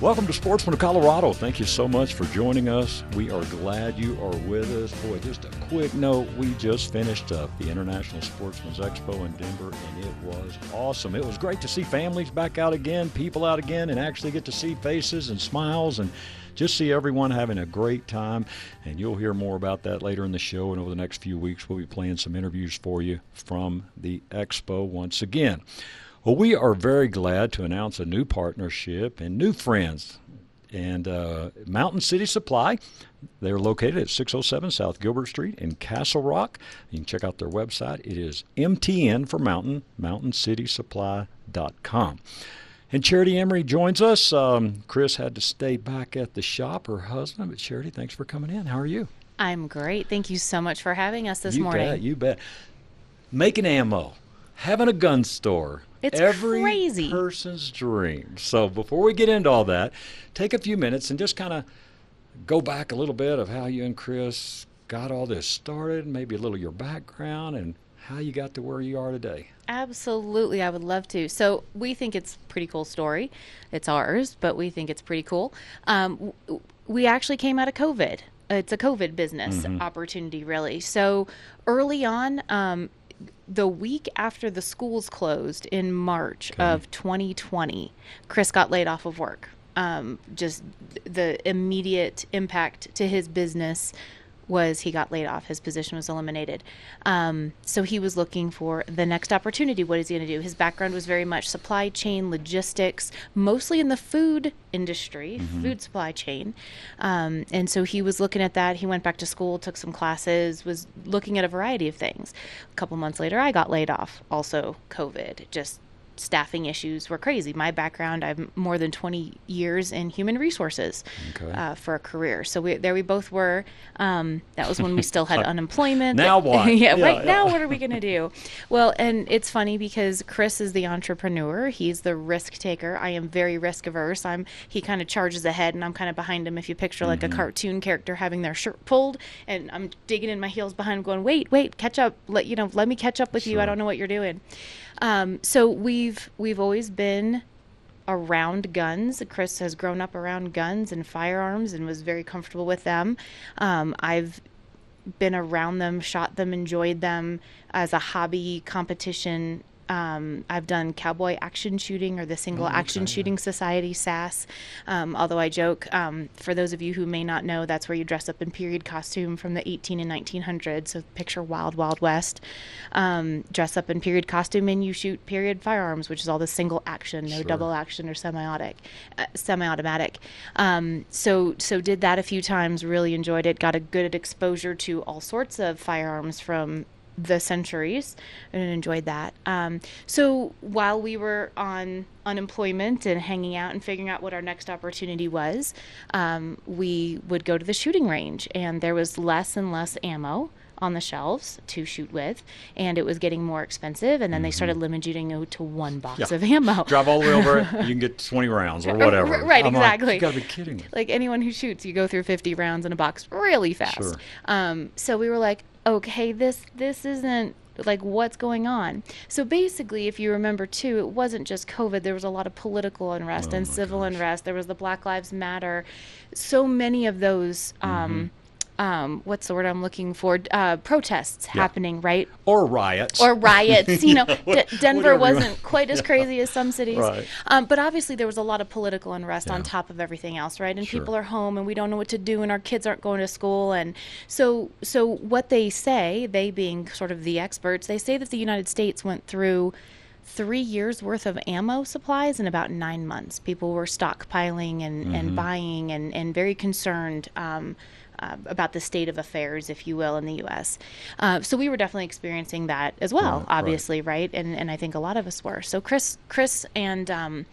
Welcome to Sportsman of Colorado. Thank you so much for joining us. We are glad you are with us. Boy, just a quick note, we just finished up the International Sportsman's Expo in Denver, and it was awesome. It was great to see families back out again, people out again, and actually get to see faces and smiles and just see everyone having a great time, and you'll hear more about that later in the show, and over the next few weeks we'll be playing some interviews for you from the expo once again. Well, we are very glad to announce a new partnership and new friends, and Mountain City Supply. They're located at 607 South Gilbert Street in Castle Rock. You can check out their website. It is MTN for Mountain, mountaincitysupply.com. And Charity Emery joins us. Chris had to stay back at the shop, her husband. But Charity, thanks for coming in. How are you? I'm great. Thank you so much for having us this morning. You bet. Making ammo, having a gun store. It's every person's dream. So before we get into all that, take a few minutes and just kind of go back a little bit of how you and Chris got all this started, maybe a little of your background and how you got to where you are today. Absolutely, I would love to. So we think it's a pretty cool story. It's ours, but we think it's pretty cool. We actually came out of COVID. It's a COVID business opportunity, really. So early on, the week after the schools closed in March of 2020, Chris got laid off of work. Just the immediate impact to his business was he got laid off. His position was eliminated. So he was looking for the next opportunity. What is he going to do? His background was very much supply chain, logistics, mostly in the food industry, food supply chain. And so he was looking at that. He went back to school, took some classes, was looking at a variety of things. A couple months later, I got laid off. Also COVID, just staffing issues were crazy. My background, I've more than 20 years in human resources for a career. So we both were. That was when we still had unemployment. Now what? Now what are we going to do? Well, and it's funny because Chris is the entrepreneur. He's the risk taker. I am very risk averse. He kind of charges ahead and I'm kind of behind him. If you picture like a cartoon character having their shirt pulled and I'm digging in my heels behind going, wait, catch up. Let me catch up with you. I don't know what you're doing. So we've always been around guns. Chris has grown up around guns and firearms and was very comfortable with them. I've been around them, shot them, enjoyed them as a hobby competition. I've done cowboy action shooting or the Single Action Shooting Society, SASS. Although I joke, for those of you who may not know, that's where you dress up in period costume from the 18 and 1900s. So picture Wild Wild West, dress up in period costume and you shoot period firearms, which is all the single action, double action or semi-automatic. So did that a few times, really enjoyed it, got a good exposure to all sorts of firearms from the centuries and enjoyed that. So while we were on unemployment and hanging out and figuring out what our next opportunity was, we would go to the shooting range and there was less and less ammo on the shelves to shoot with, and it was getting more expensive, and then they started limiting you to one box of ammo. Drive all the way over it, you can get 20 rounds or whatever. Right, exactly. Like, you gotta be kidding me. Like anyone who shoots, you go through 50 rounds in a box really fast. Sure. So we were like, okay, this isn't, like, what's going on? So basically, if you remember, too, it wasn't just COVID. There was a lot of political unrest and civil unrest. There was the Black Lives Matter. So many of those what's the word I'm looking for? Protests happening, right? Or riots. You know, Denver wasn't quite as crazy as some cities. Right. But obviously there was a lot of political unrest on top of everything else, right? And people are home and we don't know what to do and our kids aren't going to school. And so what they say, they being sort of the experts, they say that the United States went through 3 years worth of ammo supplies in about 9 months. People were stockpiling and buying and very concerned about the state of affairs, if you will, in the U.S. So we were definitely experiencing that as well, obviously, right? And I think a lot of us were. So Chris and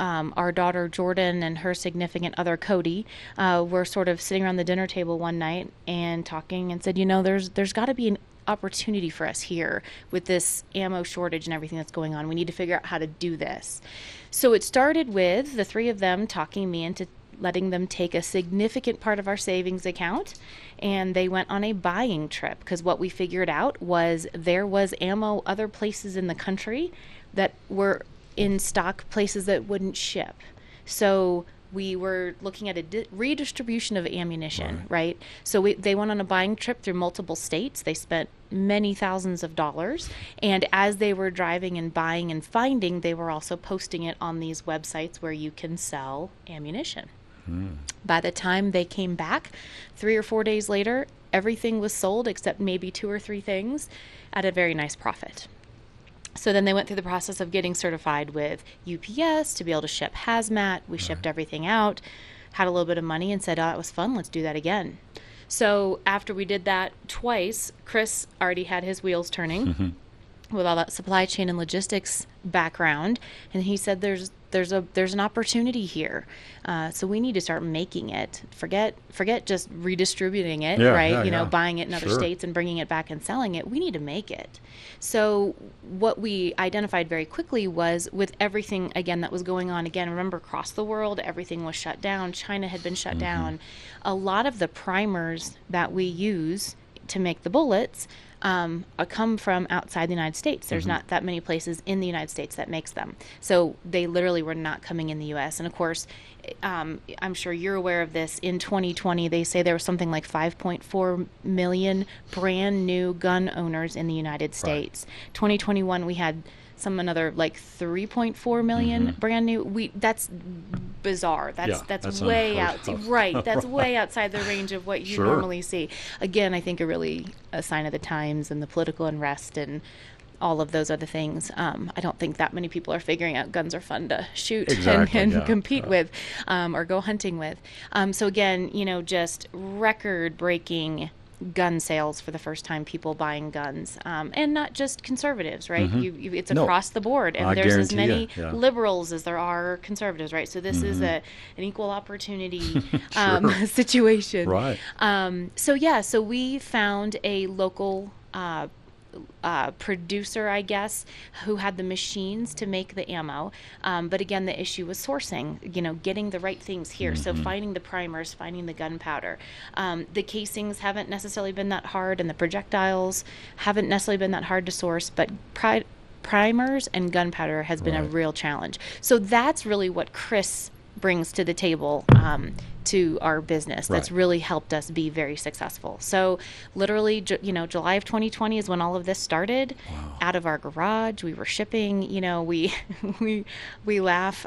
our daughter Jordan and her significant other Cody were sort of sitting around the dinner table one night and talking and said, there's got to be an opportunity for us here with this ammo shortage and everything that's going on. We need to figure out how to do this. So it started with the three of them talking me into letting them take a significant part of our savings account, and they went on a buying trip, because what we figured out was there was ammo other places in the country that were in stock, places that wouldn't ship. So we were looking at a redistribution of ammunition, right? So they went on a buying trip through multiple states. They spent many thousands of dollars. And as they were driving and buying and finding, they were also posting it on these websites where you can sell ammunition. By the time they came back, 3 or 4 days later, everything was sold except maybe 2 or 3 things at a very nice profit. So then they went through the process of getting certified with UPS to be able to ship hazmat. We shipped everything out, had a little bit of money, and said, oh, that was fun. Let's do that again. So after we did that twice, Chris already had his wheels turning with all that supply chain and logistics background. And he said, there's an opportunity here. So we need to start making it. Forget just redistributing it, buying it in other states and bringing it back and selling it. We need to make it. So what we identified very quickly was, with everything, again, that was going on, again, remember, across the world, everything was shut down. China had been shut down. A lot of the primers that we use to make the bullets come from outside the United States. There's not that many places in the United States that makes them. So they literally were not coming in the U.S. And of course, I'm sure you're aware of this. In 2020, they say there was something like 5.4 million brand new gun owners in the United States. 2021, we had another like 3.4 million brand new. That's bizarre. That's way out. That's way outside the range of what you normally see. Again, I think a really a sign of the times and the political unrest and all of those other things. I don't think that many people are figuring out guns are fun to shoot and compete with or go hunting with. So again, just record-breaking gun sales for the first time, people buying guns, and not just conservatives, right? It's across the board, and there's as many liberals as there are conservatives, right? So this is an equal opportunity situation, right? So we found a local producer, I guess, who had the machines to make the ammo. But again, the issue was sourcing, getting the right things here. So finding the primers, finding the gunpowder. The casings haven't necessarily been that hard, and the projectiles haven't necessarily been that hard to source, but primers and gunpowder has been a real challenge. So that's really what Chris brings to the table to our business. That's really helped us be very successful. So literally, July of 2020 is when all of this started. Out of our garage, we were shipping, we laugh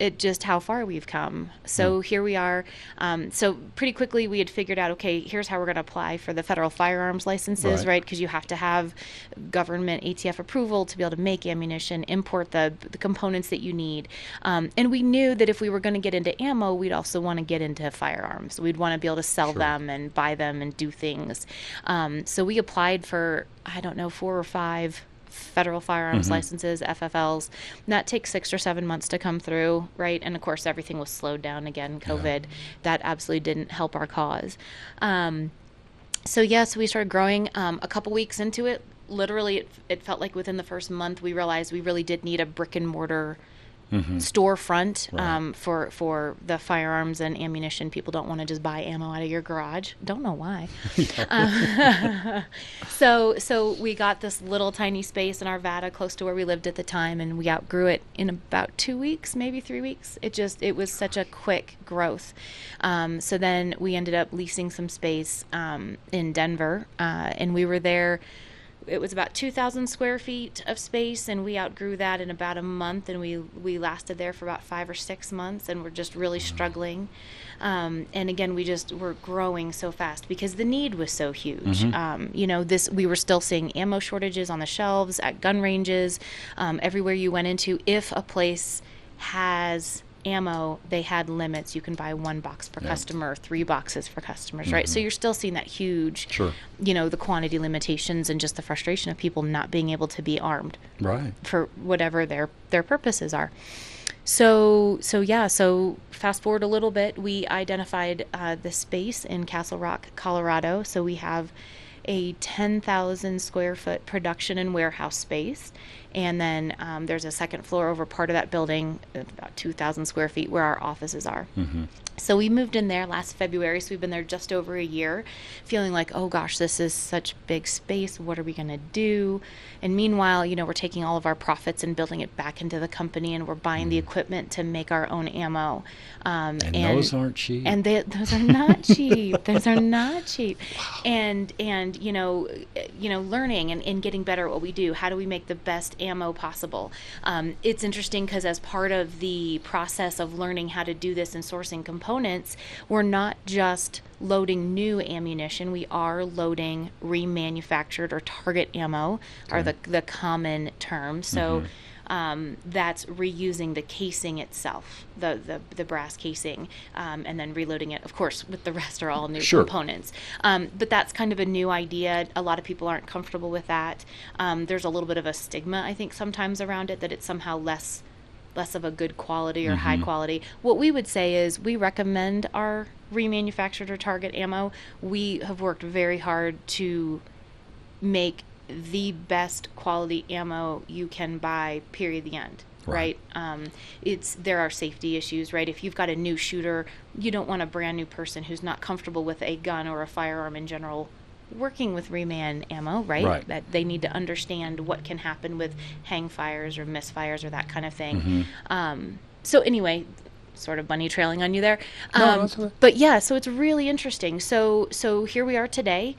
at just how far we've come. So here we are. So pretty quickly we had figured out, okay, here's how we're going to apply for the federal firearms licenses, right? Because you have to have government ATF approval to be able to make ammunition, import the components that you need. And we knew that if we were going to get into ammo, we'd also want to get into firearms. We'd want to be able to sell them and buy them and do things. So we applied for, 4 or 5 federal firearms licenses, FFLs. And that takes 6 or 7 months to come through, right? And of course, everything was slowed down again, COVID. That absolutely didn't help our cause. So we started growing. A couple weeks into it, literally, it felt like within the first month, we realized we really did need a brick and mortar storefront for the firearms and ammunition. People don't want to just buy ammo out of your garage. Don't know why. So we got this little tiny space in Arvada close to where we lived at the time, and we outgrew it in about 2 weeks, maybe 3 weeks. It was such a quick growth. So then we ended up leasing some space in Denver, and we were there. It was about 2,000 square feet of space, and we outgrew that in about a month, and we lasted there for about 5 or 6 months, and we're just really struggling. And again, we just were growing so fast because the need was so huge. We were still seeing ammo shortages on the shelves, at gun ranges, everywhere you went into. If a place has ammo, they had limits. You can buy 1 box per customer, 3 boxes for customers, right? So you're still seeing that huge, the quantity limitations and just the frustration of people not being able to be armed, right, for whatever their purposes are. So fast forward a little bit, we identified the space in Castle Rock, Colorado. So we have a 10,000 square foot production and warehouse space. And then there's a second floor over part of that building, about 2,000 square feet, where our offices are. Mm-hmm. So we moved in there last February, so we've been there just over a year, feeling like, oh gosh, this is such big space, what are we going to do? And meanwhile, you know, we're taking all of our profits and building it back into the company, and we're buying the equipment to make our own ammo. And those aren't cheap. And those are not cheap. Those are not cheap. Wow. And you know, learning and getting better at what we do. How do we make the best ammo possible? It's interesting because as part of the process of learning how to do this and sourcing components, we're not just loading new ammunition, we are loading remanufactured or target ammo, okay, are the common term. So mm-hmm. That's reusing the casing itself, the brass casing, and then reloading it, of course, with the rest are all new, sure, components. But that's kind of a new idea. A lot of people aren't comfortable with that. There's a little bit of a stigma, I think, sometimes around it, that it's somehow less of a good quality or mm-hmm. high quality. What we would say is we recommend our remanufactured or target ammo. We have worked very hard to make the best quality ammo you can buy, period, the end. Right. There are safety issues, right? If you've got a new shooter, you don't want a brand new person who's not comfortable with a gun or a firearm in general working with reman ammo, right? That they need to understand what can happen with hang fires or misfires or that kind of thing. Mm-hmm. So anyway, sort of bunny trailing on you there. No, but yeah, so it's really interesting. So here we are today.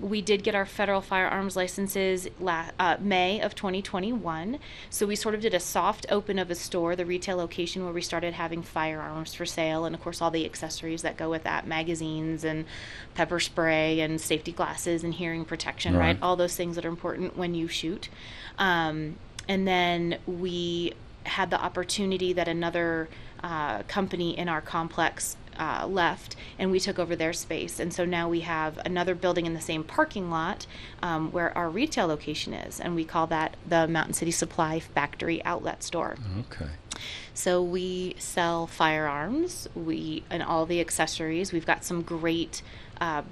We did get our federal firearms licenses May of 2021. So we sort of did a soft open of a store, the retail location, where we started having firearms for sale, and of course all the accessories that go with that, magazines and pepper spray and safety glasses and hearing protection, right? All those things that are important when you shoot. And then we had the opportunity that another company in our complex left, and we took over their space. And so now we have another building in the same parking lot where our retail location is, and we call that the Mountain City Supply Factory Outlet Store. Okay. So we sell firearms, and all the accessories. We've got some great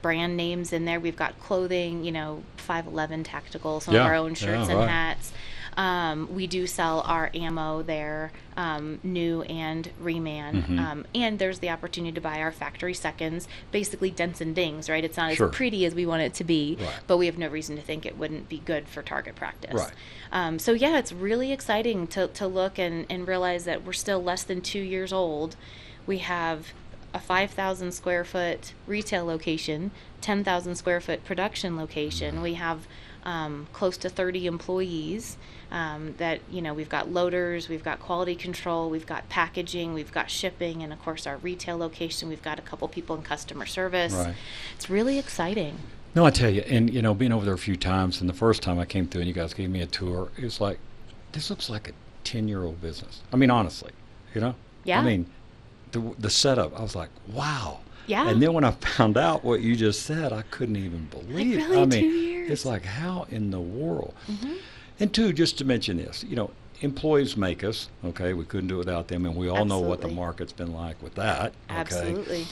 brand names in there. We've got clothing, 511 Tactical, some of our own shirts and hats. We do sell our ammo there, new and reman, mm-hmm. And there's the opportunity to buy our factory seconds, basically dents and dings, right? It's not as pretty as we want it to be, but we have no reason to think it wouldn't be good for target practice. Right. So yeah, it's really exciting to look and realize that we're still less than 2 years old. We have a 5,000 square foot retail location, 10,000 square foot production location. Mm-hmm. We have close to 30 employees. We've got loaders, we've got quality control, we've got packaging, we've got shipping, and of course our retail location. We've got a couple people in customer service. Right. It's really exciting. No, I tell you, and being over there a few times, and the first time I came through and you guys gave me a tour, it was like, this looks like a 10-year-old business. I mean, honestly, Yeah. I mean, the setup, I was like, wow. Yeah. And then when I found out what you just said, I couldn't even believe it. Really, I mean, 2 years? It's like, how in the world? Mm-hmm. And two, just to mention this, employees make us, okay? We couldn't do it without them, and we all know what the market's been like with that, okay? Absolutely.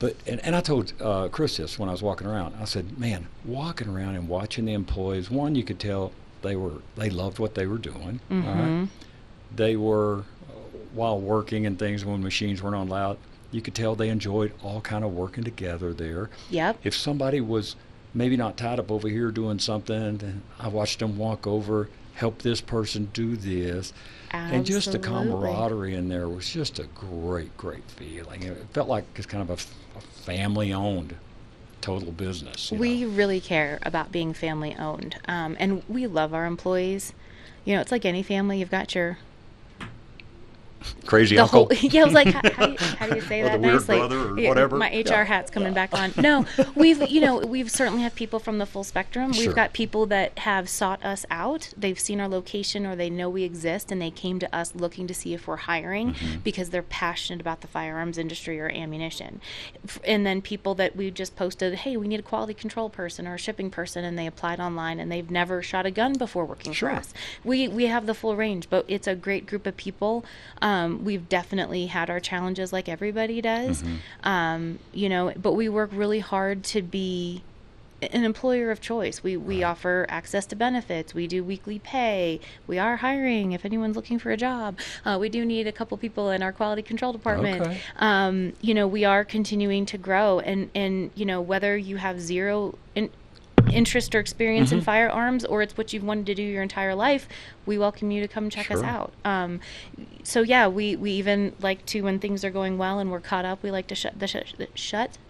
But, and I told Chris this when I was walking around. I said, man, walking around and watching the employees, one, you could tell they loved what they were doing, mm-hmm. all right? They were, while working and things, when machines weren't on loud, you could tell they enjoyed all kind of working together there. Yep. If somebody was maybe not tied up over here doing something, and I watched them walk over, help this person do this. Absolutely. And just the camaraderie in there was just a great, great feeling. It felt like it's kind of a family-owned total business. We really care about being family-owned, and we love our employees. It's like any family. You've got your crazy uncle. I was like, how do you say that nicely? Or the weird brother or whatever. My HR hat's coming back on. No, we've certainly have people from the full spectrum. We've got people that have sought us out. They've seen our location, or they know we exist, and they came to us looking to see if we're hiring, mm-hmm. because they're passionate about the firearms industry or ammunition. And then people that we just posted, hey, we need a quality control person or a shipping person, and they applied online, and they've never shot a gun before working for us. We have the full range, but it's a great group of people. We've definitely had our challenges, like everybody does, mm-hmm. But we work really hard to be an employer of choice. We offer access to benefits. We do weekly pay. We are hiring if anyone's looking for a job. We do need a couple people in our quality control department. Okay. You know, we are continuing to grow, and you know, whether you have zero interest or experience in firearms, or it's what you've wanted to do your entire life, we welcome you to come check us out. So yeah, we even like to, when things are going well and we're caught up, we like to shut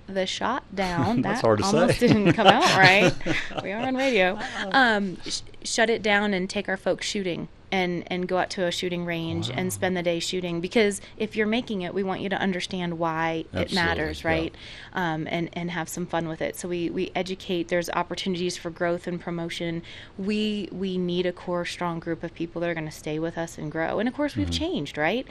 the shot down. That's hard to say. That almost didn't come out right. We are on radio. Shut it down and take our folks shooting. And go out to a shooting range and spend the day shooting, because if you're making it, we want you to understand why it matters, right? And have some fun with it. So we educate. There's opportunities for growth and promotion. We need a core, strong group of people that are going to stay with us and grow. And of course, we've changed, right?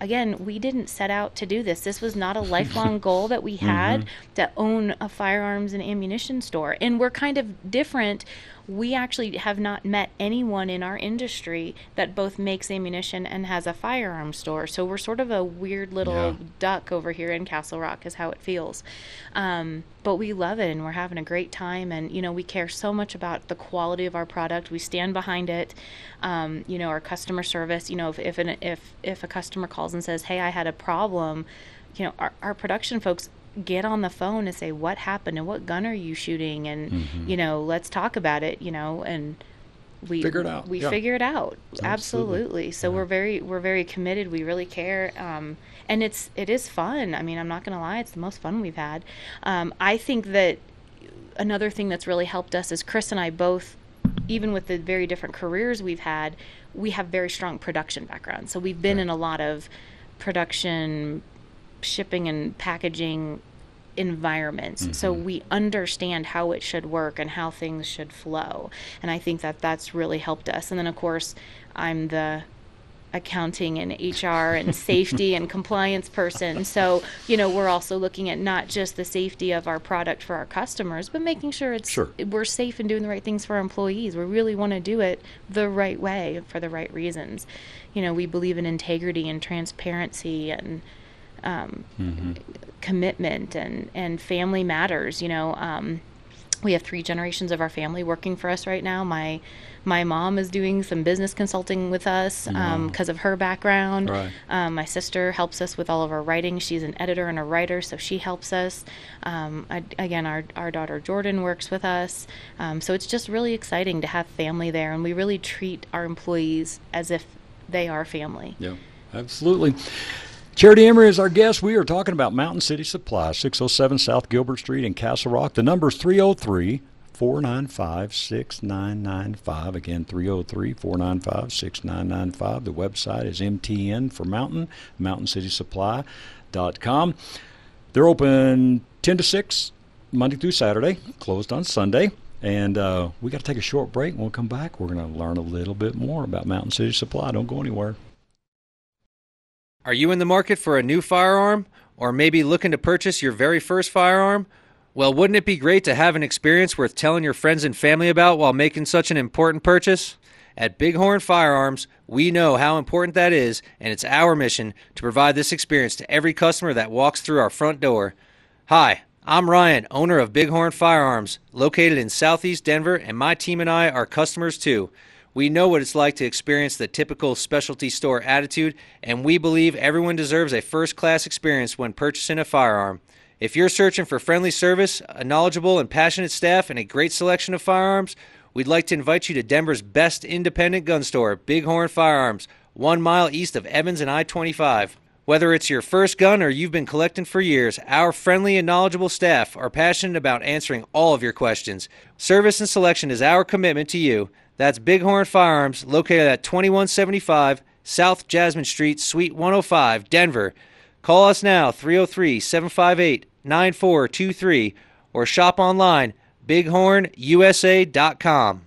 Again, we didn't set out to do this. This was not a lifelong goal that we had to own a firearms and ammunition store. And we're kind of different. We actually have not met anyone in our industry that both makes ammunition and has a firearms store. So we're sort of a weird little duck over here in Castle Rock is how it feels. But we love it, and we're having a great time. And, you know, we care so much about the quality of our product. We stand behind it. You know, our customer service, you know, if a customer calls and says, hey, I had a problem, you know, our production folks get on the phone and say, what happened and what gun are you shooting? And, you know, let's talk about it, you know, and we figure it out. We figure it out. Absolutely. So we're very committed. We really care. And it is fun. I mean, I'm not going to lie. It's the most fun we've had. I think that another thing that's really helped us is Chris and I both, even with the very different careers we've had, we have very strong production backgrounds. So we've been in a lot of production, shipping and packaging environments. So we understand how it should work and how things should flow. And I think that that's really helped us. And then, of course, I'm the accounting and HR and safety and compliance person. So, you know, we're also looking at not just the safety of our product for our customers, but making sure we're safe and doing the right things for our employees. We really want to do it the right way for the right reasons. You know, we believe in integrity and transparency and commitment and family matters. You know, we have three generations of our family working for us right now. My mom is doing some business consulting with us because of her background. Right. My sister helps us with all of our writing. She's an editor and a writer, so she helps us. Again, our daughter Jordan works with us. So it's just really exciting to have family there, and we really treat our employees as if they are family. Yeah, absolutely. Charity Emery is our guest. We are talking about Mountain City Supply, 607 South Gilbert Street in Castle Rock. The number is 303-495-6995. Again, 303-495-6995. The website is MTN for Mountain, mountaincitysupply.com. They're open 10 to 6, Monday through Saturday, closed on Sunday. And we got to take a short break. When we come back, we're going to learn a little bit more about Mountain City Supply. Don't go anywhere. Are you in the market for a new firearm, or maybe looking to purchase your very first firearm? Well, wouldn't it be great to have an experience worth telling your friends and family about while making such an important purchase? At Bighorn Firearms, we know how important that is, and it's our mission to provide this experience to every customer that walks through our front door. Hi, I'm Ryan, owner of Bighorn Firearms, located in Southeast Denver, and my team and I are customers too. We know what it's like to experience the typical specialty store attitude, and we believe everyone deserves a first-class experience when purchasing a firearm. If you're searching for friendly service, a knowledgeable and passionate staff, and a great selection of firearms, we'd like to invite you to Denver's best independent gun store, Bighorn Firearms, 1 mile east of Evans and I-25. Whether it's your first gun or you've been collecting for years, our friendly and knowledgeable staff are passionate about answering all of your questions. Service and selection is our commitment to you. That's Bighorn Firearms, located at 2175 South Jasmine Street, Suite 105, Denver. Call us now, 303-758-9423, or shop online, bighornusa.com.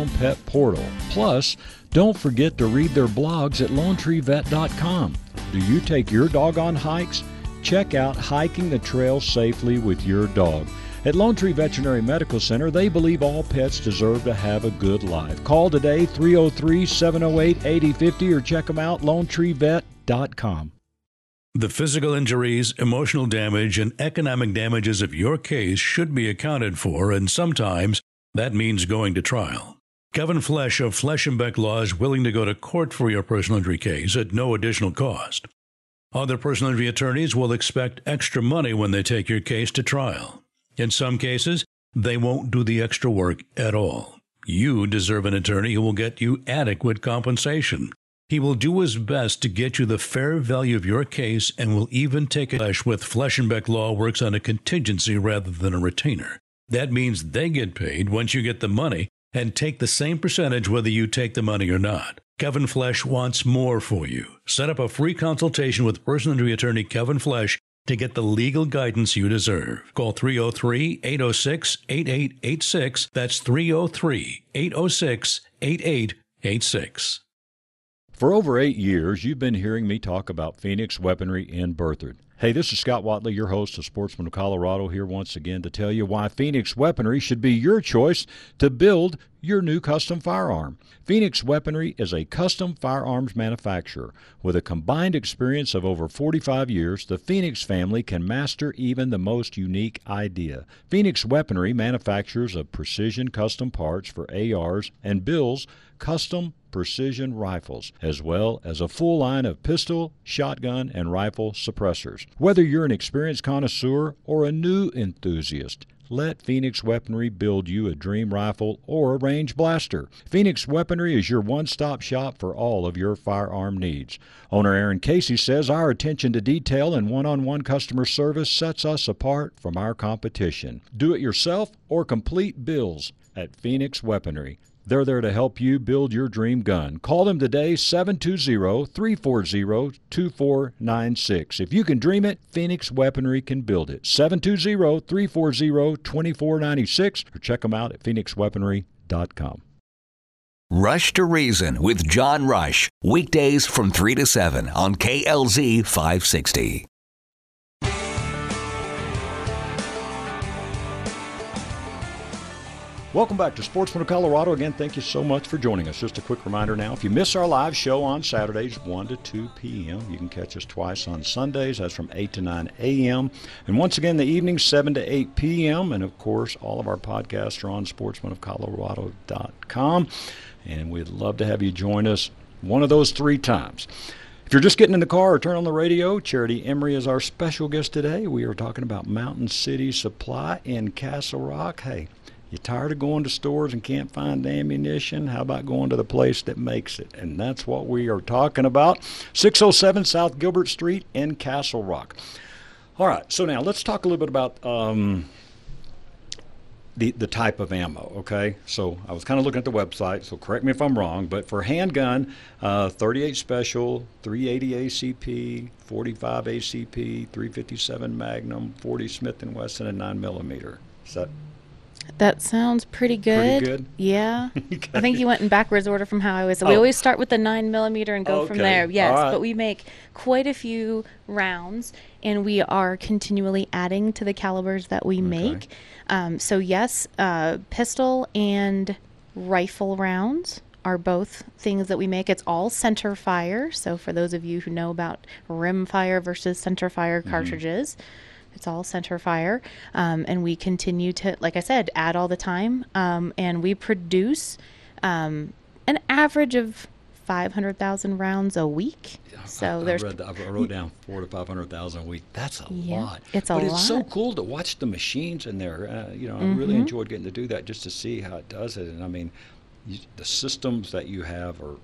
pet portal. Plus, don't forget to read their blogs at LoneTreeVet.com. Do you take your dog on hikes? Check out hiking the trail safely with your dog. At Lone Tree Veterinary Medical Center, they believe all pets deserve to have a good life. Call today, 303-708-8050, or check them out, LoneTreeVet.com. The physical injuries, emotional damage, and economic damages of your case should be accounted for, and sometimes that means going to trial. Kevin Flesch of Fleschenbeck Law is willing to go to court for your personal injury case at no additional cost. Other personal injury attorneys will expect extra money when they take your case to trial. In some cases, they won't do the extra work at all. You deserve an attorney who will get you adequate compensation. He will do his best to get you the fair value of your case and will even take a Flesch with Fleschenbeck Law works on a contingency rather than a retainer. That means they get paid once you get the money, and take the same percentage whether you take the money or not. Kevin Flesch wants more for you. Set up a free consultation with personal injury attorney Kevin Flesch to get the legal guidance you deserve. Call 303-806-8886. That's 303-806-8886. For over 8 years, you've been hearing me talk about Phoenix Weaponry in Berthoud. Hey, this is Scott Watley, your host of Sportsman of Colorado, here once again to tell you why Phoenix Weaponry should be your choice to build your new custom firearm. Phoenix Weaponry is a custom firearms manufacturer. With a combined experience of over 45 years, the Phoenix family can master even the most unique idea. Phoenix Weaponry manufactures of precision custom parts for ARs and builds custom precision rifles, as well as a full line of pistol, shotgun, and rifle suppressors. Whether you're an experienced connoisseur or a new enthusiast, let Phoenix Weaponry build you a dream rifle or a range blaster. Phoenix Weaponry is your one-stop shop for all of your firearm needs. Owner Aaron Casey says our attention to detail and one-on-one customer service sets us apart from our competition. Do it yourself or complete builds at Phoenix Weaponry. They're there to help you build your dream gun. Call them today, 720-340-2496. If you can dream it, Phoenix Weaponry can build it. 720-340-2496, or check them out at phoenixweaponry.com. Rush to Reason with John Rush, weekdays from 3 to 7 on KLZ 560. Welcome back to Sportsman of Colorado. Again, thank you so much for joining us. Just a quick reminder now, if you miss our live show on Saturdays, 1 to 2 p.m., you can catch us twice on Sundays. That's from 8 to 9 a.m. And once again, the evening, 7 to 8 p.m. And, of course, all of our podcasts are on sportsmanofcolorado.com. And we'd love to have you join us one of those three times. If you're just getting in the car or turn on the radio, Charity Emery is our special guest today. We are talking about Mountain City Supply in Castle Rock. Hey, you tired of going to stores and can't find ammunition? How about going to the place that makes it? And that's what we are talking about. 607 South Gilbert Street in Castle Rock. All right, so now let's talk a little bit about the type of ammo, okay? So I was kind of looking at the website, so correct me if I'm wrong, but for handgun, 38 Special, 380 ACP, 45 ACP, 357 Magnum, 40 Smith & Wesson, and 9mm. Is that... That sounds pretty good. Pretty good? Yeah. Okay. I think you went in backwards order from how I was. We always start with the 9mm and go from there. Yes, right. But we make quite a few rounds, and we are continually adding to the calibers that we make. So, yes, pistol and rifle rounds are both things that we make. It's all center fire. So for those of you who know about rim fire versus center fire cartridges, it's all center fire, and we continue to, like I said, add all the time, and we produce an average of 500,000 rounds a week. I wrote down 400,000 to 500,000 a week. That's a lot. But it's so cool to watch the machines in there. I really enjoyed getting to do that just to see how it does it, and I mean, the systems that you have are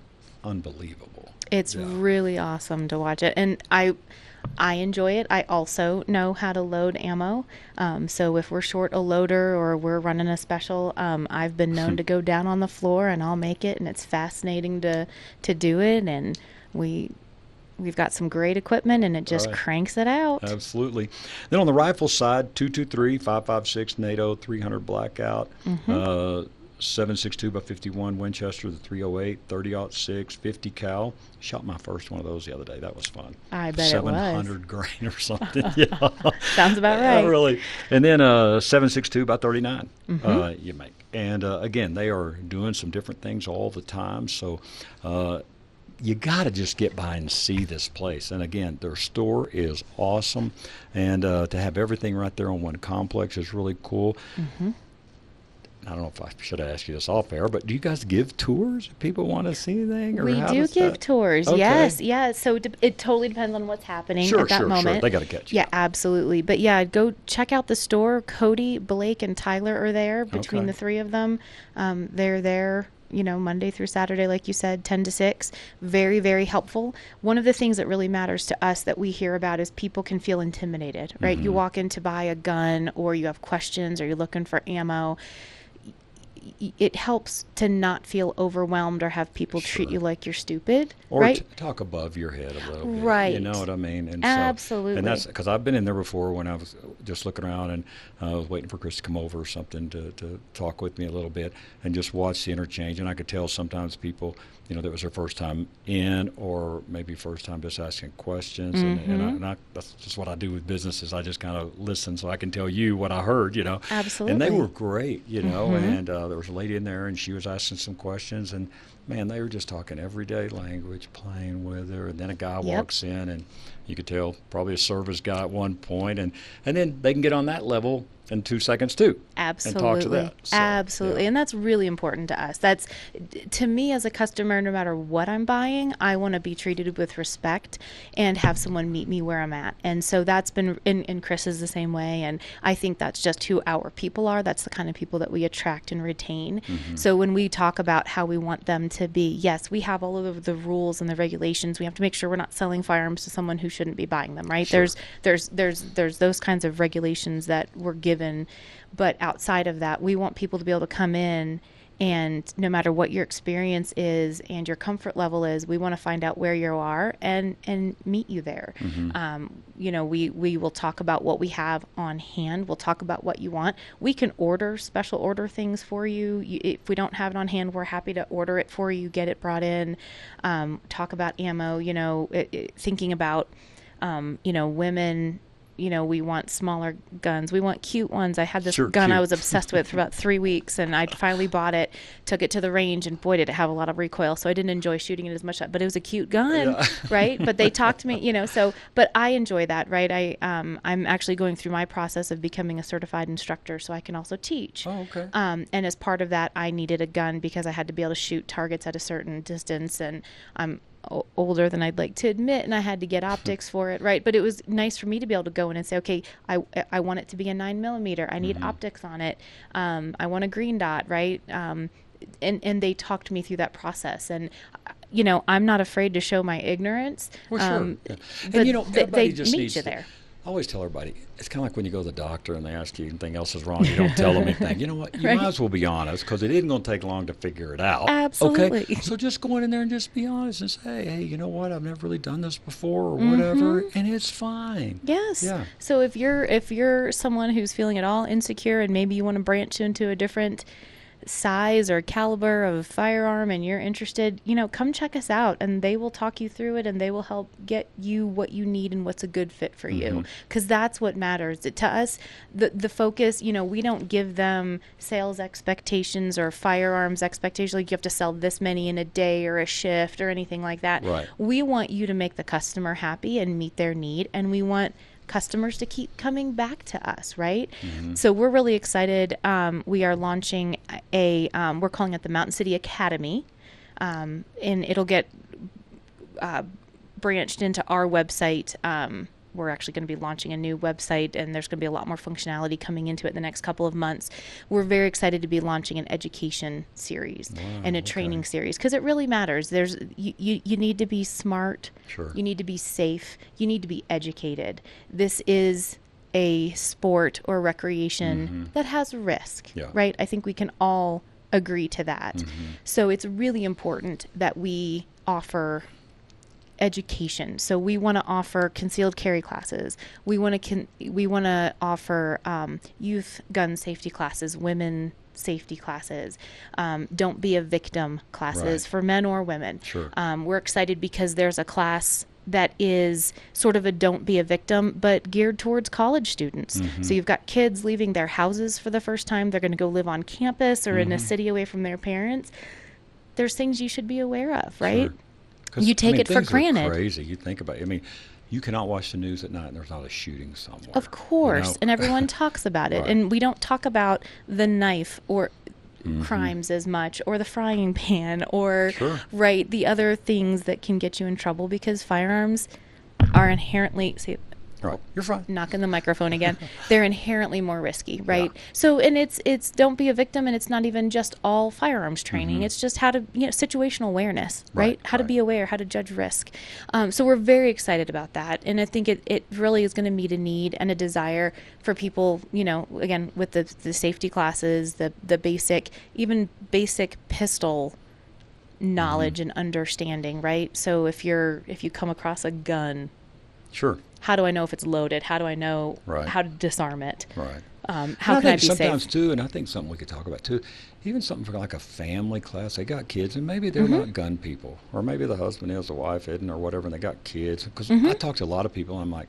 unbelievable. It's really awesome to watch it, and I enjoy it. I also know how to load ammo. So if we're short a loader or we're running a special, I've been known to go down on the floor and I'll make it, and it's fascinating to do it. And we've got some great equipment, and it just cranks it out. Absolutely. Then on the rifle side, 223, 5.56 NATO, 300 Blackout, 7.62 by 51 Winchester, the 308, 30-06, 50 cal. Shot my first one of those the other day. That was fun. I bet it was 700 grain or something. Yeah, sounds about right. Really. And then 7.62 by 39 you make. And again, they are doing some different things all the time. So you got to just get by and see this place. And again, their store is awesome, and to have everything right there on one complex is really cool. I don't know if I should have asked you this off air, but do you guys give tours if people want to see anything? Or we do give tours, yes. Yeah, so it totally depends on what's happening at that moment. They got to catch you. Yeah, absolutely. But, yeah, go check out the store. Cody, Blake, and Tyler are there between the three of them. They're there, you know, Monday through Saturday, like you said, 10 to 6. Very, very helpful. One of the things that really matters to us that we hear about is people can feel intimidated, right? You walk in to buy a gun, or you have questions, or you're looking for ammo. It helps to not feel overwhelmed or have people treat you like you're stupid, or talk above your head a little bit, you know what I mean? And absolutely. So, and that's because I've been in there before when I was just looking around, and I was waiting for Chris to come over or something to talk with me a little bit, and just watch the interchange. And I could tell sometimes people, you know, that was their first time in, or maybe first time just asking questions. And that's just what I do with business, is I just kind of listen so I can tell you what I heard, you know. Absolutely. And they were great, you know, and there was a lady in there, and she was asking some questions, and man, they were just talking everyday language, playing with her. And then a guy walks in, and you could tell probably a service guy at one point, and then they can get on that level in 2 seconds too. Absolutely. And talk to that. So, absolutely. Yeah. And that's really important to us. That's, to me as a customer, no matter what I'm buying, I want to be treated with respect and have someone meet me where I'm at. And so that's been, and Chris is the same way. And I think that's just who our people are. That's the kind of people that we attract and retain. So when we talk about how we want them to be, yes, we have all of the rules and the regulations. We have to make sure we're not selling firearms to someone who shouldn't be buying them, right? There's those kinds of regulations that we're given, but outside of that, we want people to be able to come in, and no matter what your experience is and your comfort level is, we want to find out where you are and meet you there. You know, we will talk about what we have on hand. We'll talk about what you want. We can special order things for you. If we don't have it on hand, we're happy to order it for you, get it brought in. Talk about ammo, you know, thinking about, you know, women. You know, we want smaller guns. We want cute ones. I had this gun I was obsessed with for about 3 weeks, and I finally bought it, took it to the range, and boy, did it have a lot of recoil. So I didn't enjoy shooting it as much, but it was a cute gun, right? But they talked to me, you know, so, but I enjoy that, right? I'm actually going through my process of becoming a certified instructor so I can also teach. Oh, okay. And as part of that, I needed a gun because I had to be able to shoot targets at a certain distance, and I'm older than I'd like to admit, and I had to get optics for it, right? But it was nice for me to be able to go in and say, okay, I want it to be a 9mm. I need optics on it. I want a green dot, right? And they talked me through that process, and you know, I'm not afraid to show my ignorance. Well, and you know, everybody just meet you there. I always tell everybody, it's kind of like when you go to the doctor and they ask you anything else is wrong, you don't tell them anything. You know what? You might as well be honest, because it isn't going to take long to figure it out. Absolutely. Okay? So just go in there and just be honest and say, hey, you know what? I've never really done this before, or whatever, and it's fine. Yes. Yeah. So if you're someone who's feeling at all insecure, and maybe you want to branch into a different size or caliber of firearm, and you're interested, you know, come check us out, and they will talk you through it, and they will help get you what you need and what's a good fit for you, because that's what matters to us. The focus, you know, we don't give them sales expectations or firearms expectations, like you have to sell this many in a day or a shift or anything like that. We want you to make the customer happy and meet their need, and we want customers to keep coming back to us, right? So we're really excited. We are launching we're calling it the Mountain City Academy, and it'll get branched into our website we're actually going to be launching a new website, and there's going to be a lot more functionality coming into it the next couple of months. We're very excited to be launching an education series and a training series, because it really matters. There's you need to be smart. Sure. You need to be safe. You need to be educated. This is a sport or recreation that has risk, right? I think we can all agree to that. So it's really important that we offer education. So we want to offer concealed carry classes. We want to offer youth gun safety classes, women safety classes, don't be a victim classes for men or women. We're excited because there's a class that is sort of a don't be a victim, but geared towards college students. So you've got kids leaving their houses for the first time. They're going to go live on campus or in a city away from their parents. There's things you should be aware of, right? You take it for granted. Crazy. You think about it. I mean, you cannot watch the news at night and there's not a shooting somewhere. Of course. You know? And everyone talks about it. And we don't talk about the knife or crimes as much, or the frying pan, or the other things that can get you in trouble, because firearms are inherently you're fine. Knocking the microphone again. They're inherently more risky, right? So, and it's don't be a victim, and it's not even just all firearms training. It's just how to, you know, situational awareness, right? How to be aware, how to judge risk. So we're very excited about that, and I think it really is going to meet a need and a desire for people. You know, again, with the safety classes, the basic pistol knowledge and understanding, right? So if you come across a gun, how do I know if it's loaded? How do I know how to disarm it? How can I be safe? Sometimes too, and I think something we could talk about too, even something for like a family class. They got kids, and maybe they're not gun people, or maybe the husband is, the wife isn't, or whatever, and they got kids. Because I talk to a lot of people, and I'm like,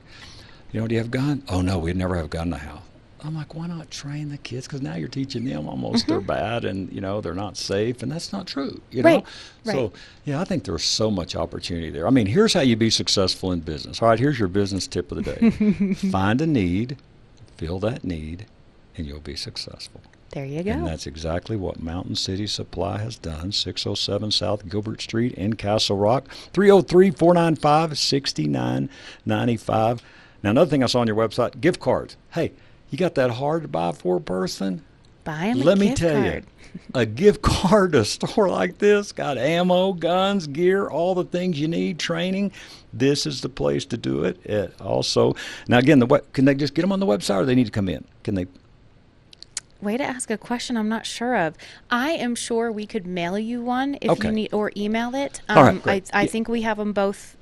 you know, do you have gun? Oh no, we'd never have a gun in the house. I'm like, why not train the kids? Because now you're teaching them almost they're bad, and you know they're not safe, and that's not true. You know, so yeah, I think there's so much opportunity there. I mean, here's how you be successful in business. All right, here's your business tip of the day: find a need, fill that need, and you'll be successful. There you go. And that's exactly what Mountain City Supply has done. 607 South Gilbert Street in Castle Rock. 303-495-6995. Now, another thing I saw on your website: gift cards. Hey. You got that hard to buy for a person? Buy him a gift card. Let me tell you, a gift card to a store like this, got ammo, guns, gear, all the things you need, training. This is the place to do it. It also, now again, can they just get them on the website, or they need to come in? Can they? Way to ask a question I'm not sure of. I am sure we could mail you one if you need, or email it. All right, great. I think we have them both.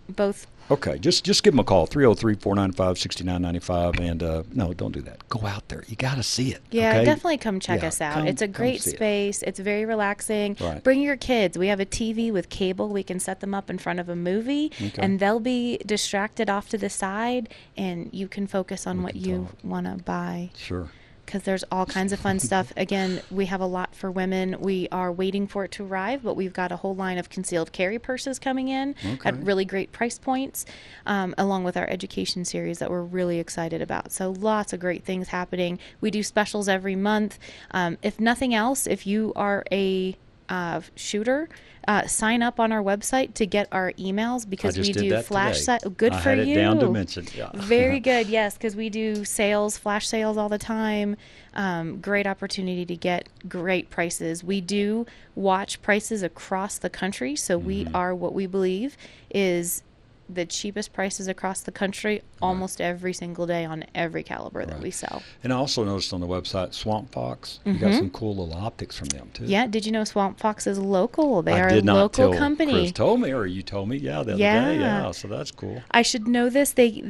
Okay, just give them a call, 303-495-6995, and no, don't do that. Go out there. You got to see it. Yeah, definitely come check us out. It's a great space. It's very relaxing. Right. Bring your kids. We have a TV with cable. We can set them up in front of a movie, and they'll be distracted off to the side, and you can focus on what you want to buy. Sure. Because there's all kinds of fun stuff. Again, we have a lot for women. We are waiting for it to arrive, but we've got a whole line of concealed carry purses coming in at really great price points, along with our education series that we're really excited about. So lots of great things happening. We do specials every month. If nothing else, if you are a shooter, sign up on our website to get our emails, because we do flash sales. Good for you. I had it down to mention. Yeah. Very good. Yes, because we do sales, flash sales all the time. Great opportunity to get great prices. We do watch prices across the country, so we are what we believe is the cheapest prices across the country almost every single day on every caliber that we sell. And I also noticed on the website, Swamp Fox, you got some cool little optics from them too. Yeah, did you know Swamp Fox is local? They are a local company. Chris told me, or you told me, the other day. Yeah, so that's cool. I should know this. They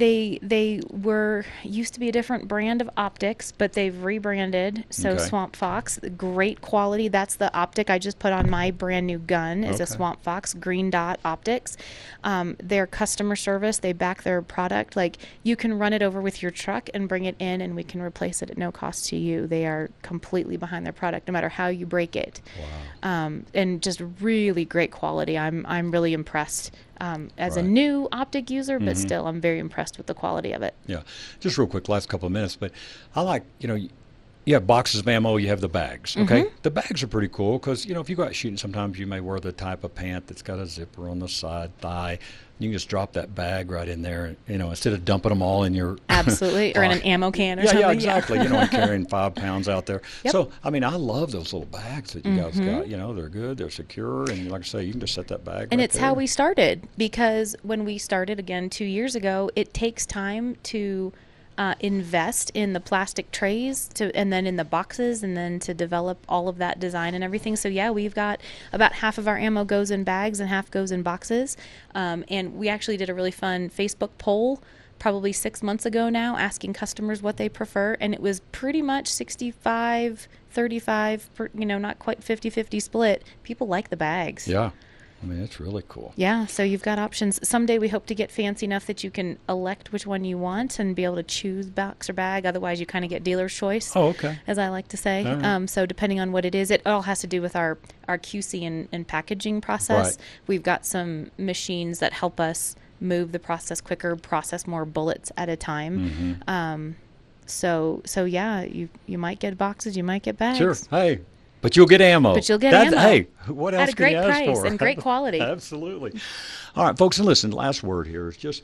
were used to be a different brand of optics, but they've rebranded. So Swamp Fox, great quality. That's the optic I just put on my brand new gun, is a Swamp Fox green dot optics. They're customer service. They back their product. Like, you can run it over with your truck and bring it in, and we can replace it at no cost to you. They are completely behind their product, no matter how you break it. Wow. And just really great quality. I'm really impressed as a new optic user, but still, I'm very impressed with the quality of it. Yeah, just real quick, last couple of minutes, but I like, you know, You have boxes of ammo, you have the bags, okay? Mm-hmm. The bags are pretty cool because, you know, if you go out shooting, sometimes you may wear the type of pant that's got a zipper on the side thigh. You can just drop that bag right in there, you know, instead of dumping them all in your... Absolutely, or in an ammo can or something. Yeah, exactly. You know, and carrying 5 pounds out there. Yep. So, I mean, I love those little bags that you guys got. You know, they're good, they're secure, and like I say, you can just set that bag And right it's there. How we started, because when we started, again, 2 years ago, it takes time to... invest in the plastic trays to, and then in the boxes, and then to develop all of that design and everything. So yeah, we've got about half of our ammo goes in bags and half goes in boxes. And we actually did a really fun Facebook poll probably 6 months ago now, asking customers what they prefer, and it was pretty much 65-35, you know, not quite 50-50 split. People like the bags. Yeah. I mean, it's really cool. Yeah, so you've got options. Someday we hope to get fancy enough that you can elect which one you want and be able to choose box or bag. Otherwise, you kind of get dealer's choice, as I like to say. Right. So depending on what it is, it all has to do with our QC and packaging process. Right. We've got some machines that help us move the process quicker, process more bullets at a time. Mm-hmm. So yeah, you might get boxes, you might get bags. Sure, hey. But you'll get ammo. But you'll get ammo. Hey, what else can you ask for? At a great price and great quality. Absolutely. All right, folks, and listen, last word here is just,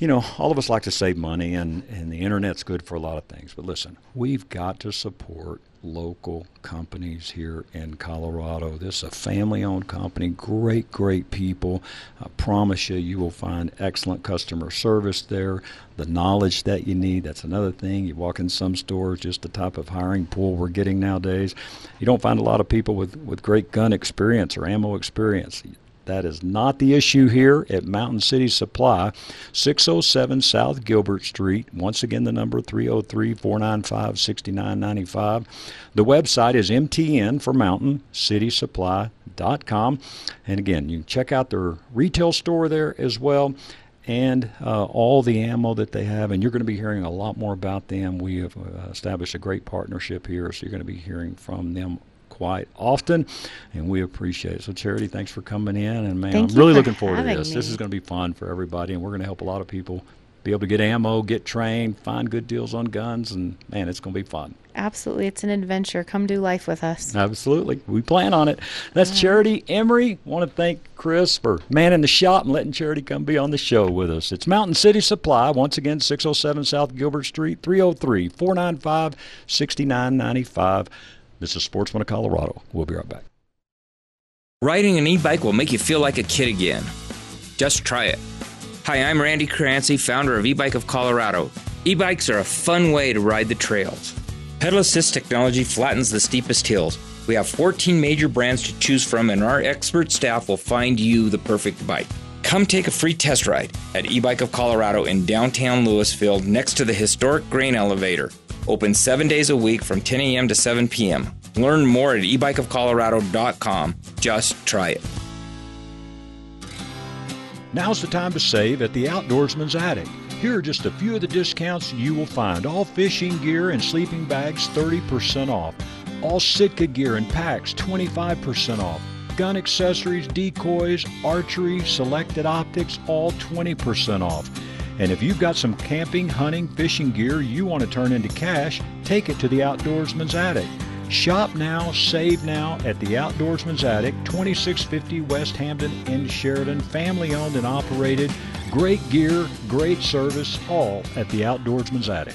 you know, all of us like to save money, and the Internet's good for a lot of things. But listen, we've got to support local companies here in Colorado. This is a family-owned company, great people. I promise you will find excellent customer service there, the knowledge that you need. That's another thing. You walk in some stores, just the type of hiring pool we're getting nowadays, you don't find a lot of people with great gun experience or ammo experience. That is not the issue here at Mountain City Supply, 607 South Gilbert Street. Once again, the number 303-495-6995. The website is MTN for mountaincitysupply.com. And again, you can check out their retail store there as well, and all the ammo that they have, and you're going to be hearing a lot more about them. We have established a great partnership here, so you're going to be hearing from them quite often, and we appreciate it. So Charity, thanks for coming in, and man, I'm really looking forward to this. This is going to be fun for everybody, and we're going to help a lot of people be able to get ammo, get trained, find good deals on guns, and man, it's going to be fun. Absolutely. It's an adventure. Come do life with us. Absolutely. We plan on it. That's Charity Emery. Want to thank Chris for manning the shop and letting Charity come be on the show with us. It's Mountain City Supply. Once again, 607 South Gilbert Street, 303-495-6995. This is Sportsman of Colorado. We'll be right back. Riding an e-bike will make you feel like a kid again. Just try it. Hi, I'm Randy Crancy, founder of E-Bike of Colorado. E-bikes are a fun way to ride the trails. Pedal assist technology flattens the steepest hills. We have 14 major brands to choose from, and our expert staff will find you the perfect bike. Come take a free test ride at E-Bike of Colorado in downtown Louisville, next to the historic grain elevator. Open 7 days a week from 10 a.m. to 7 p.m. Learn more at ebikeofcolorado.com. Just try it. Now's the time to save at the Outdoorsman's Attic. Here are just a few of the discounts you will find. All fishing gear and sleeping bags, 30% off. All Sitka gear and packs, 25% off. Gun accessories, decoys, archery, selected optics, all 20% off. And if you've got some camping, hunting, fishing gear you want to turn into cash, take it to the Outdoorsman's Attic. Shop now, save now at the Outdoorsman's Attic, 2650 West Hamden in Sheridan. Family owned and operated. Great gear, great service, all at the Outdoorsman's Attic.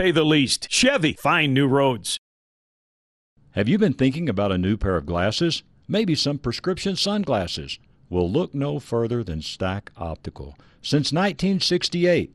pay the least. Chevy, find new roads. Have you been thinking about a new pair of glasses? Maybe some prescription sunglasses? Well, look no further than Stack Optical. Since 1968,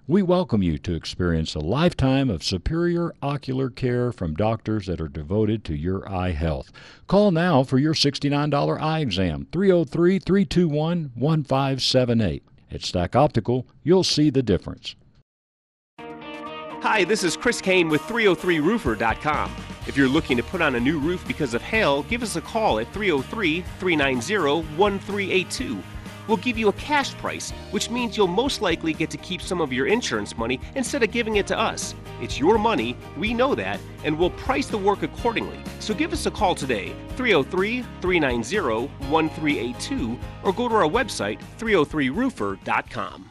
We welcome you to experience a lifetime of superior ocular care from doctors that are devoted to your eye health. Call now for your $69 eye exam, 303-321-1578. At Stack Optical, you'll see the difference. Hi, this is Chris Kane with 303roofer.com. If you're looking to put on a new roof because of hail, give us a call at 303-390-1382. We'll give you a cash price, which means you'll most likely get to keep some of your insurance money instead of giving it to us. It's your money, we know that, and we'll price the work accordingly. So give us a call today, 303-390-1382, or go to our website, 303roofer.com.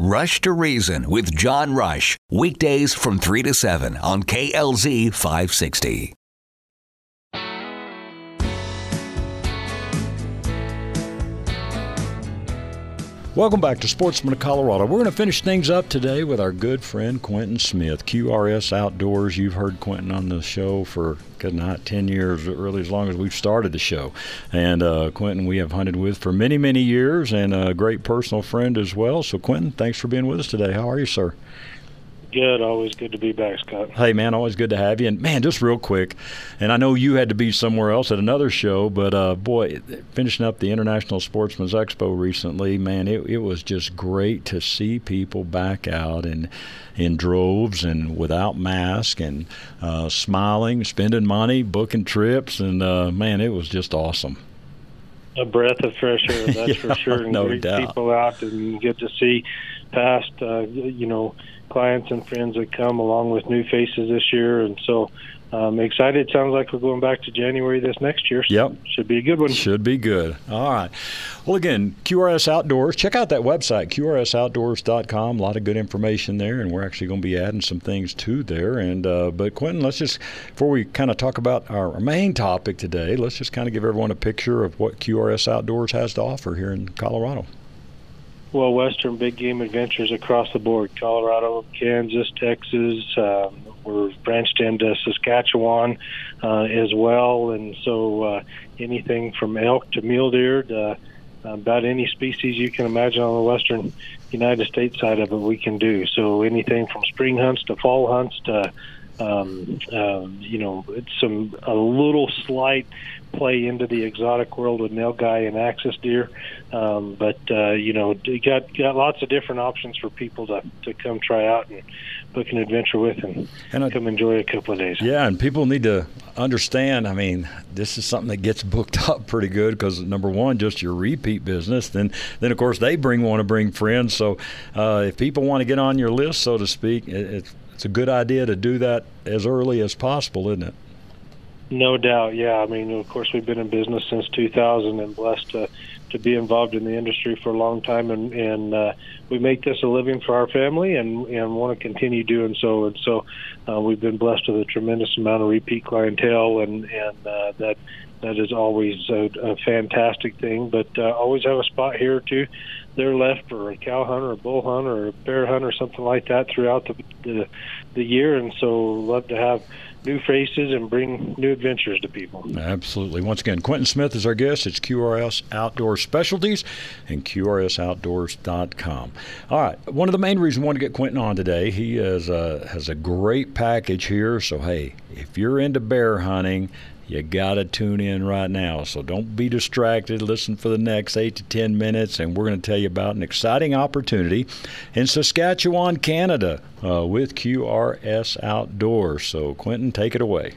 Rush to Reason with John Rush, weekdays from 3 to 7 on KLZ 560. Welcome back to Sportsman of Colorado. We're going to finish things up today with our good friend Quentin Smith, QRS Outdoors. You've heard Quentin on the show for, good night, 10 years, really as long as we've started the show. And Quentin, we have hunted with for many, many years, and a great personal friend as well. So, Quentin, thanks for being with us today. How are you, sir? Good. Always good to be back, Scott. Hey, man, always good to have you. And, man, just real quick, and I know you had to be somewhere else at another show, but, boy, finishing up the International Sportsman's Expo recently, man, it was just great to see people back out and in droves and without masks and smiling, spending money, booking trips, and, man, it was just awesome. A breath of fresh air, that's for sure. And no great doubt. People out, and you get to see past, you know, clients and friends that come along with new faces this year, and so excited. Sounds like we're going back to January this next year. So yep. Should be a good one. Should be good. All right. Well, again, QRS Outdoors. Check out that website, QRSOutdoors.com. A lot of good information there, and we're actually going to be adding some things to there. And but, Quentin, let's just, before we kind of talk about our main topic today, let's just kind of give everyone a picture of what QRS Outdoors has to offer here in Colorado. Well, Western big game adventures across the board, Colorado, Kansas, Texas, we're branched into Saskatchewan as well, and so anything from elk to mule deer to about any species you can imagine on the western United States side of it we can do. So anything from spring hunts to fall hunts to, you know, it's a little slight play into the exotic world with nilgai and axis deer, but you know, you got lots of different options for people to come try out and book an adventure with and come enjoy a couple of days. Yeah, and people need to understand, I mean, this is something that gets booked up pretty good because, number one, just your repeat business, then of course they want to bring friends, so if people want to get on your list, so to speak, it's a good idea to do that as early as possible, isn't it? No doubt, yeah. I mean, of course, we've been in business since 2000 and blessed to be involved in the industry for a long time, and we make this a living for our family and want to continue doing so. And so we've been blessed with a tremendous amount of repeat clientele, and that is always a fantastic thing. But always have a spot here or two. They're left for a cow hunt or a bull hunt or a bear hunt or something like that throughout the year, and so love to have new faces and bring new adventures to people. Absolutely. Once again, Quentin Smith is our guest. It's QRS Outdoor Specialties and QRSOutdoors.com. All right. One of the main reasons we want to get Quentin on today, he has a great package here. So, hey, if you're into bear hunting, you got to tune in right now, so don't be distracted. Listen for the next 8 to 10 minutes, and we're going to tell you about an exciting opportunity in Saskatchewan, Canada, with QRS Outdoors. So, Quentin, take it away.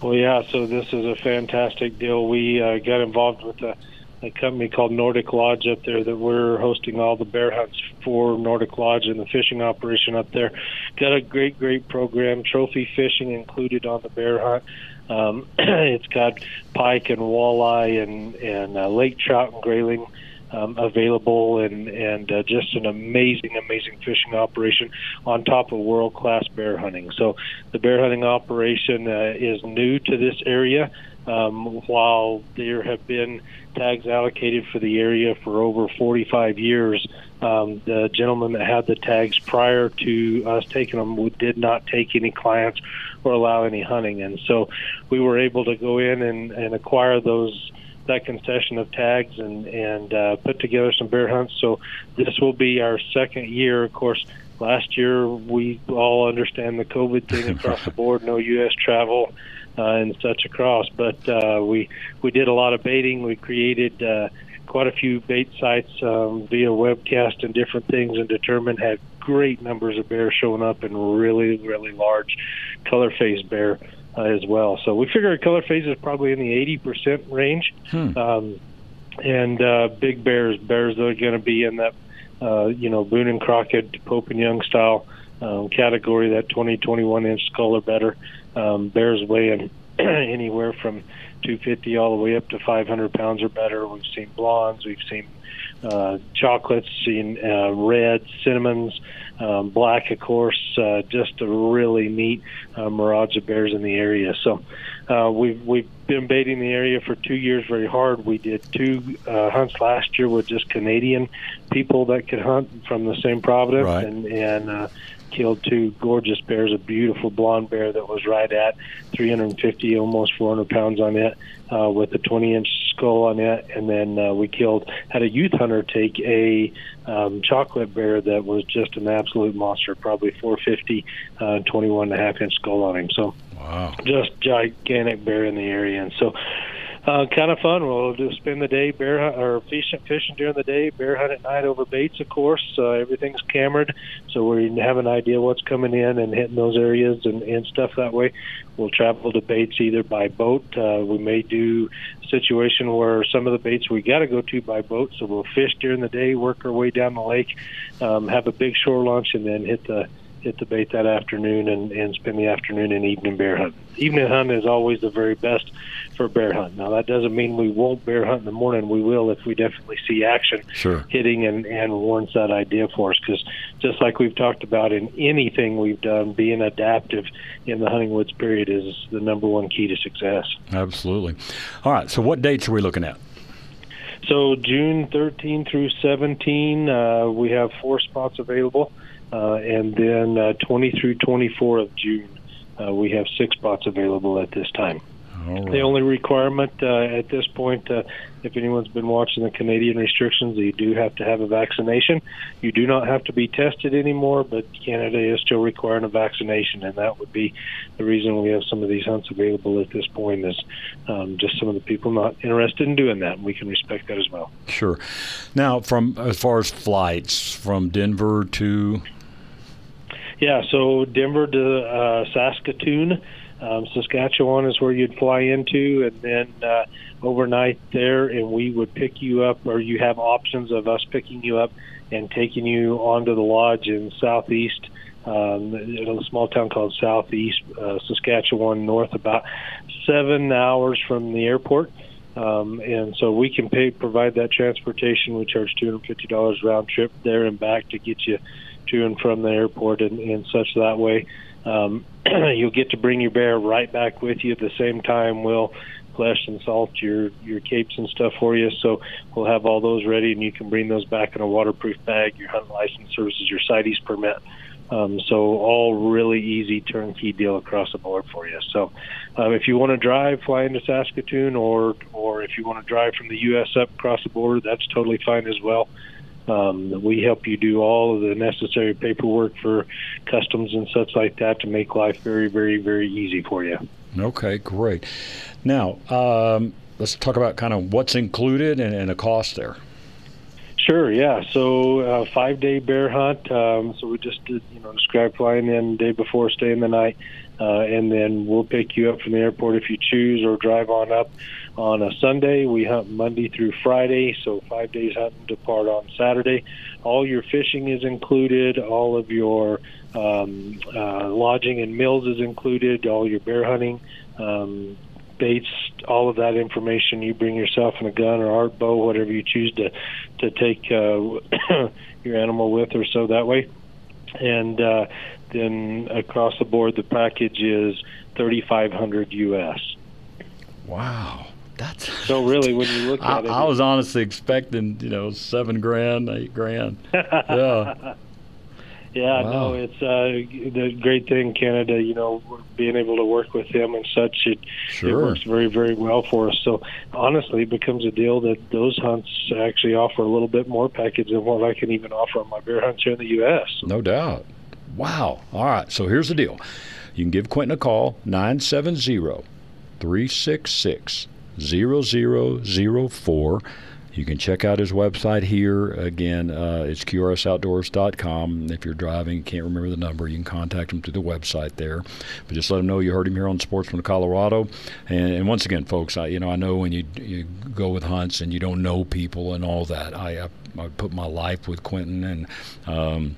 Well, yeah, so this is a fantastic deal. We got involved with a company called Nordic Lodge up there that we're hosting all the bear hunts for. Nordic Lodge and the fishing operation up there got a great program, trophy fishing included on the bear hunt. It's got pike and walleye and lake trout and grayling available, and just an amazing fishing operation on top of world-class bear hunting. So the bear hunting operation is new to this area. While there have been tags allocated for the area for over 45 years, the gentleman that had the tags prior to us taking them did not take any clients or allow any hunting. And so we were able to go in and acquire that concession of tags and put together some bear hunts. So this will be our second year. Of course, last year we all understand the COVID thing across the board, no U.S. travel and such across. But we did a lot of baiting. We created quite a few bait sites via webcast and different things, and determined had great numbers of bear showing up, and really, really large color phase bear as well. So we figure color phase is probably in the 80% range. And big bears that are going to be in that, Boone and Crockett, Pope and Young style category, that 20, 21-inch skull or better. Bears weighing anywhere from 250 all the way up to 500 pounds or better. We've seen blondes, we've seen chocolates, seen red, cinnamons, black, of course, just a really neat mirage of bears in the area. So we've been baiting the area for 2 years very hard. We did two hunts last year with just Canadian people that could hunt from the same province, right, and killed two gorgeous bears, a beautiful blonde bear that was right at 350, almost 400 pounds on it, with a 20-inch skull on it. And then we had a youth hunter take a chocolate bear that was just an absolute monster, probably 450, 21.5-inch skull on him. So wow, just gigantic bear in the area. And so kind of fun. We'll just spend the day bear hunt, or fishing during the day, bear hunt at night over baits, of course. Everything's cammered, so we have an idea what's coming in and hitting those areas and stuff that way. We'll travel to baits either by boat. We may do a situation where some of the baits we got to go to by boat, so we'll fish during the day, work our way down the lake, have a big shore lunch, and then hit the bait that afternoon and spend the afternoon and evening bear hunting. Evening hunting is always the very best for bear hunting. Now, that doesn't mean we won't bear hunt in the morning. We will if we definitely see action, sure, hitting and warrants that idea for us, because just like we've talked about in anything we've done, being adaptive in the hunting woods period is the number one key to success. Absolutely. All right, so what dates are we looking at? So June 13 through 17, we have 4 spots available. And then 20 through 24 of June, we have 6 spots available at this time. Right. The only requirement at this point, if anyone's been watching the Canadian restrictions, you do have to have a vaccination. You do not have to be tested anymore, but Canada is still requiring a vaccination, and that would be the reason we have some of these hunts available at this point, is just some of the people not interested in doing that, and we can respect that as well. Sure. Now, as far as flights, from Denver to... Yeah, so Denver to Saskatoon, Saskatchewan is where you'd fly into, and then overnight there, and we would pick you up, or you have options of us picking you up and taking you onto the lodge in southeast, a small town called Southeast Saskatchewan, north about 7 hours from the airport. And so we can provide that transportation. We charge $250 round trip there and back to get you to and from the airport and such that way. You'll get to bring your bear right back with you. At the same time, we'll flesh and salt your capes and stuff for you, so we'll have all those ready, and you can bring those back in a waterproof bag, your hunting license services, your CITES permit. So all really easy turnkey deal across the board for you. So if you want to drive, fly into Saskatoon, or if you want to drive from the U.S. up across the border, that's totally fine as well. We help you do all of the necessary paperwork for customs and such like that to make life very, very, very easy for you. Okay, great. Now, let's talk about kind of what's included and the cost there. Sure, yeah. So 5-day bear hunt. So we just did, describe flying in the day before, staying the night, and then we'll pick you up from the airport if you choose, or drive on up on a Sunday. We hunt Monday through Friday, so 5 days hunting, depart on Saturday. All your fishing is included. All of your lodging and meals is included. All your bear hunting, dates, all of that information. You bring yourself and a gun or art bow, whatever you choose to take your animal with, or so that way. And then across the board, the package is $3,500 US. Wow. That's so really when you look at it. I was honestly expecting, you know, $7,000, $8,000. Yeah. Yeah, wow. No, it's the great thing, Canada, you know, being able to work with him and such, it works very, very well for us. So, honestly, it becomes a deal that those hunts actually offer a little bit more package than what I can even offer on my bear hunts here in the U.S. No doubt. Wow. All right, so here's the deal. You can give Quentin a call, 970-366-0004. You can check out his website here. Again, it's QRSOutdoors.com. If you're driving, can't remember the number, you can contact him through the website there. But just let him know you heard him here on Sportsman of Colorado. And once again, folks, I know when you go with hunts and you don't know people and all that. I put my life with Quentin and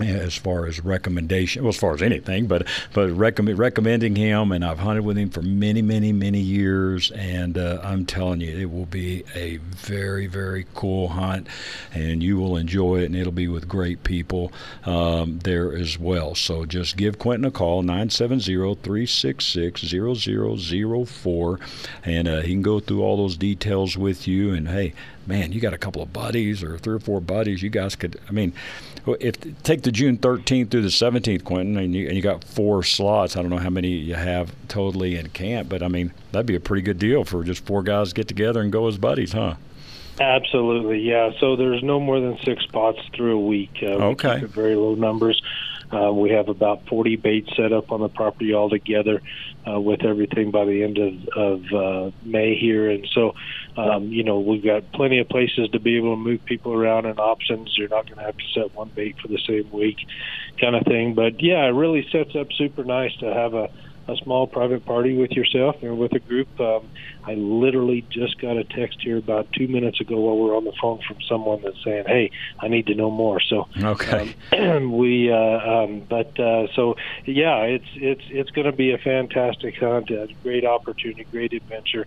as far as recommendation, well, as far as anything, but recommending him, and I've hunted with him for many, many, many years, and I'm telling you, it will be a very, very cool hunt, and you will enjoy it, and it'll be with great people there as well. So just give Quentin a call, 970-366-0004, and he can go through all those details with you, and hey, man, you got a couple of buddies or 3 or 4 buddies. You guys could, I mean, if take the June 13th through the 17th, Quentin, and you got 4 slots. I don't know how many you have totally in camp, but, I mean, that'd be a pretty good deal for just 4 guys to get together and go as buddies, huh? Absolutely, yeah. So there's no more than 6 spots through a week. Okay. We keep very low numbers. We have about 40 baits set up on the property all together with everything by the end of May here. And so, you know, we've got plenty of places to be able to move people around and options. You're not going to have to set one bait for the same week kind of thing. But, yeah, it really sets up super nice to have a small private party with yourself and with a group. I literally just got a text here about 2 minutes ago while we were on the phone from someone that's saying, hey, I need to know more. So, okay. It's going to be a fantastic hunt, a great opportunity, great adventure,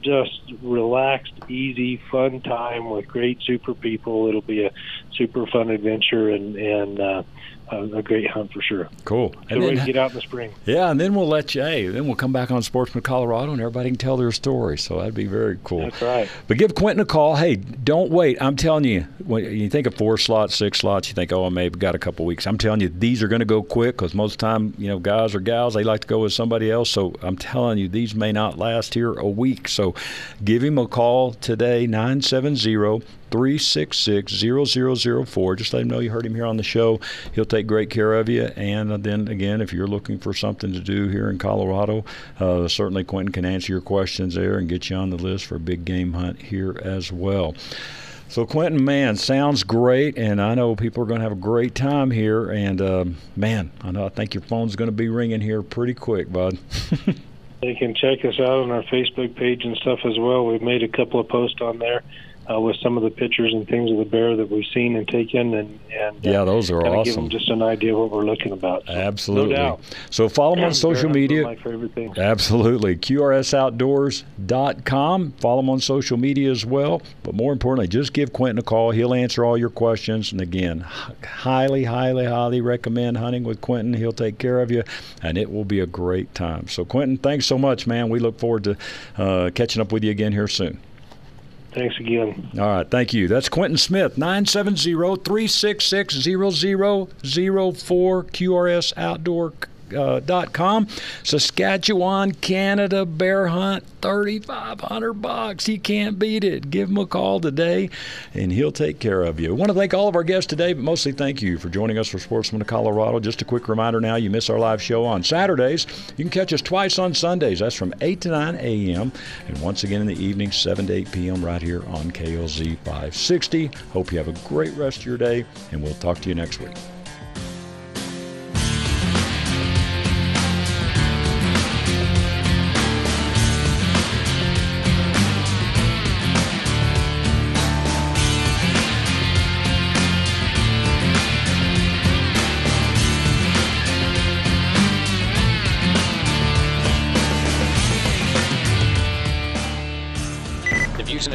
just relaxed, easy, fun time with great super people. It'll be a super fun adventure and a great hunt for sure. Cool. And then, get out in the spring. Yeah, and then we'll let you, then we'll come back on Sportsman Colorado and everybody can tell their story. So that'd be very cool. That's right. But give Quentin a call. Hey, don't wait. I'm telling you, when you think of 4 slots, 6 slots, you think, oh, I maybe got a couple weeks. I'm telling you, these are going to go quick because most of the time, you know, guys or gals, they like to go with somebody else. So I'm telling you, these may not last here a week. So give him a call today, 970-366-0004. Just let him know you heard him here on the show. He'll take great care of you. And then again, if you're looking for something to do here in Colorado, certainly Quentin can answer your questions there and get you on the list for a big game hunt here as well. So Quentin, man, sounds great, and I know people are going to have a great time here. And man, I think your phone's going to be ringing here pretty quick, bud. They can check us out on our Facebook page and stuff as well. We've made a couple of posts on there with some of the pictures and things of the bear that we've seen and taken, and those are awesome. Give them just an idea of what we're looking about. So, absolutely. No doubt. So follow them on social media. My favorite thing. Absolutely. QRSOutdoors.com. Follow them on social media as well. But more importantly, just give Quentin a call. He'll answer all your questions. And again, highly, highly, highly recommend hunting with Quentin. He'll take care of you, and it will be a great time. So Quentin, thanks so much, man. We look forward to catching up with you again here soon. Thanks again. All right. Thank you. That's Quentin Smith, 970-366-0004, QRSOutdoors.com. Saskatchewan, Canada, bear hunt, $3,500. He can't beat it. Give him a call today, and he'll take care of you. I want to thank all of our guests today, but mostly thank you for joining us for Sportsman of Colorado. Just a quick reminder now, you miss our live show on Saturdays. You can catch us twice on Sundays. That's from 8 to 9 a.m. and once again in the evening, 7 to 8 p.m. right here on KLZ 560. Hope you have a great rest of your day, and we'll talk to you next week. views and